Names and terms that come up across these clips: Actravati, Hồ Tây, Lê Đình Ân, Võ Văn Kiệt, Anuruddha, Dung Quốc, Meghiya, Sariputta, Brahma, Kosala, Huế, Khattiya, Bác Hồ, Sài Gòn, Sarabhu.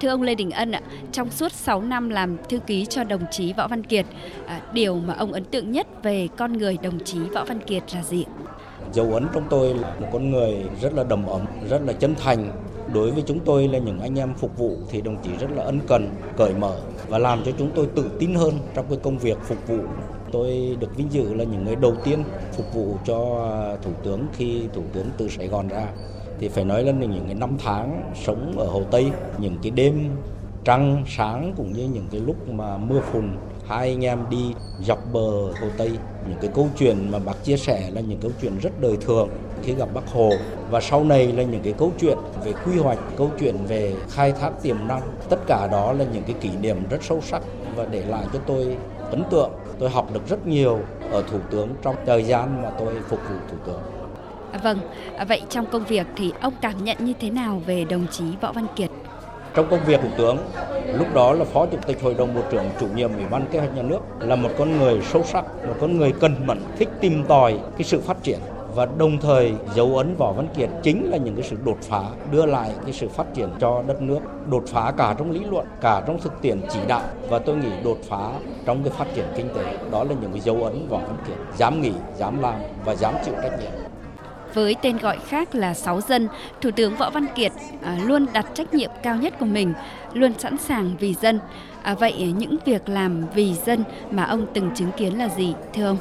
Thưa ông Lê Đình Ân ạ, trong suốt 6 năm làm thư ký cho đồng chí Võ Văn Kiệt, điều mà ông ấn tượng nhất về con người đồng chí Võ Văn Kiệt là gì? Dấu ấn trong tôi là một con người rất là đầm ấm, rất là chân thành. Đối với chúng tôi là những anh em phục vụ thì đồng chí rất là ân cần, cởi mở và làm cho chúng tôi tự tin hơn trong cái công việc phục vụ. Tôi được vinh dự là những người đầu tiên phục vụ cho Thủ tướng khi Thủ tướng từ Sài Gòn ra. Thì phải nói là những cái năm tháng sống ở Hồ Tây, những cái đêm trăng sáng cũng như những cái lúc mà mưa phùn, hai anh em đi dọc bờ Hồ Tây, những cái câu chuyện mà bác chia sẻ là những câu chuyện rất đời thường khi gặp Bác Hồ, và sau này là những cái câu chuyện về quy hoạch, câu chuyện về khai thác tiềm năng, tất cả đó là những cái kỷ niệm rất sâu sắc và để lại cho tôi ấn tượng. Tôi học được rất nhiều ở Thủ tướng trong thời gian mà tôi phục vụ Thủ tướng. Vâng, vậy trong công việc thì ông cảm nhận như thế nào về đồng chí Võ Văn Kiệt? Trong công việc Thủ tướng, lúc đó là Phó Chủ tịch Hội đồng Bộ trưởng, chủ nhiệm Ủy ban Kế hoạch Nhà nước, là một con người sâu sắc, một con người cẩn mẫn, thích tìm tòi cái sự phát triển. Và đồng thời dấu ấn Võ Văn Kiệt chính là những cái sự đột phá, đưa lại cái sự phát triển cho đất nước, đột phá cả trong lý luận, cả trong thực tiễn chỉ đạo, và tôi nghĩ đột phá trong cái phát triển kinh tế. Đó là những cái dấu ấn Võ Văn Kiệt, dám nghĩ, dám làm và dám chịu trách nhiệm. Với tên gọi khác là Sáu Dân, Thủ tướng Võ Văn Kiệt luôn đặt trách nhiệm cao nhất của mình, luôn sẵn sàng vì dân. Vậy những việc làm vì dân mà ông từng chứng kiến là gì, thưa ông?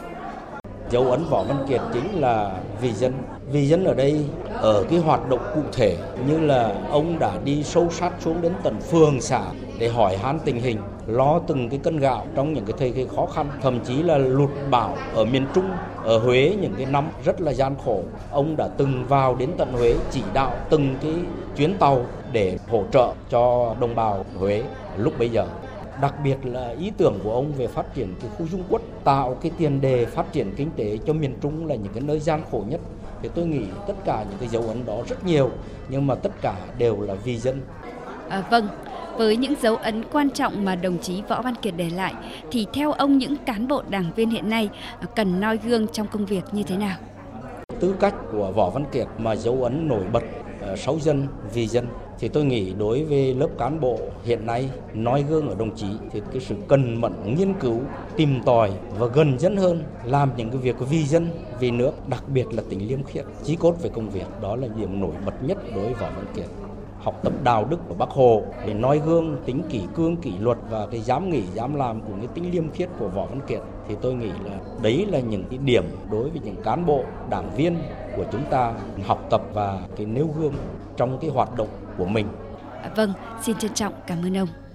Dấu ấn Võ Văn Kiệt chính là vì dân. Vì dân ở đây, ở cái hoạt động cụ thể như là ông đã đi sâu sát xuống đến tận phường xã để hỏi han tình hình, lo từng cái cân gạo trong những cái thời kỳ khó khăn, thậm chí là lụt bão ở miền Trung, ở Huế những cái năm rất là gian khổ. Ông đã từng vào đến tận Huế chỉ đạo từng cái chuyến tàu để hỗ trợ cho đồng bào Huế lúc bấy giờ. Đặc biệt là ý tưởng của ông về phát triển cái khu Dung Quốc, tạo cái tiền đề phát triển kinh tế cho miền Trung là những cái nơi gian khổ nhất. Thì tôi nghĩ tất cả những cái dấu ấn đó rất nhiều, nhưng mà tất cả đều là vì dân. Vâng, với những dấu ấn quan trọng mà đồng chí Võ Văn Kiệt để lại, thì theo ông những cán bộ đảng viên hiện nay cần noi gương trong công việc như thế nào? Tư cách của Võ Văn Kiệt mà dấu ấn nổi bật, Sáu Dân, vì dân, thì tôi nghĩ đối với lớp cán bộ hiện nay noi gương ở đồng chí thì cái sự cần mẫn, nghiên cứu, tìm tòi và gần dân hơn, làm những cái việc vì dân, vì nước, đặc biệt là tính liêm khiết, chí cốt về công việc, đó là điểm nổi bật nhất đối với Võ Văn Kiệt. Học tập đạo đức của Bác Hồ để noi gương tính kỷ cương, kỷ luật và cái dám nghĩ, dám làm cùng cái tính liêm khiết của Võ Văn Kiệt, thì tôi nghĩ là đấy là những cái điểm đối với những cán bộ, đảng viên của chúng ta học tập và cái nêu gương trong cái hoạt động của mình. Vâng, xin trân trọng cảm ơn ông.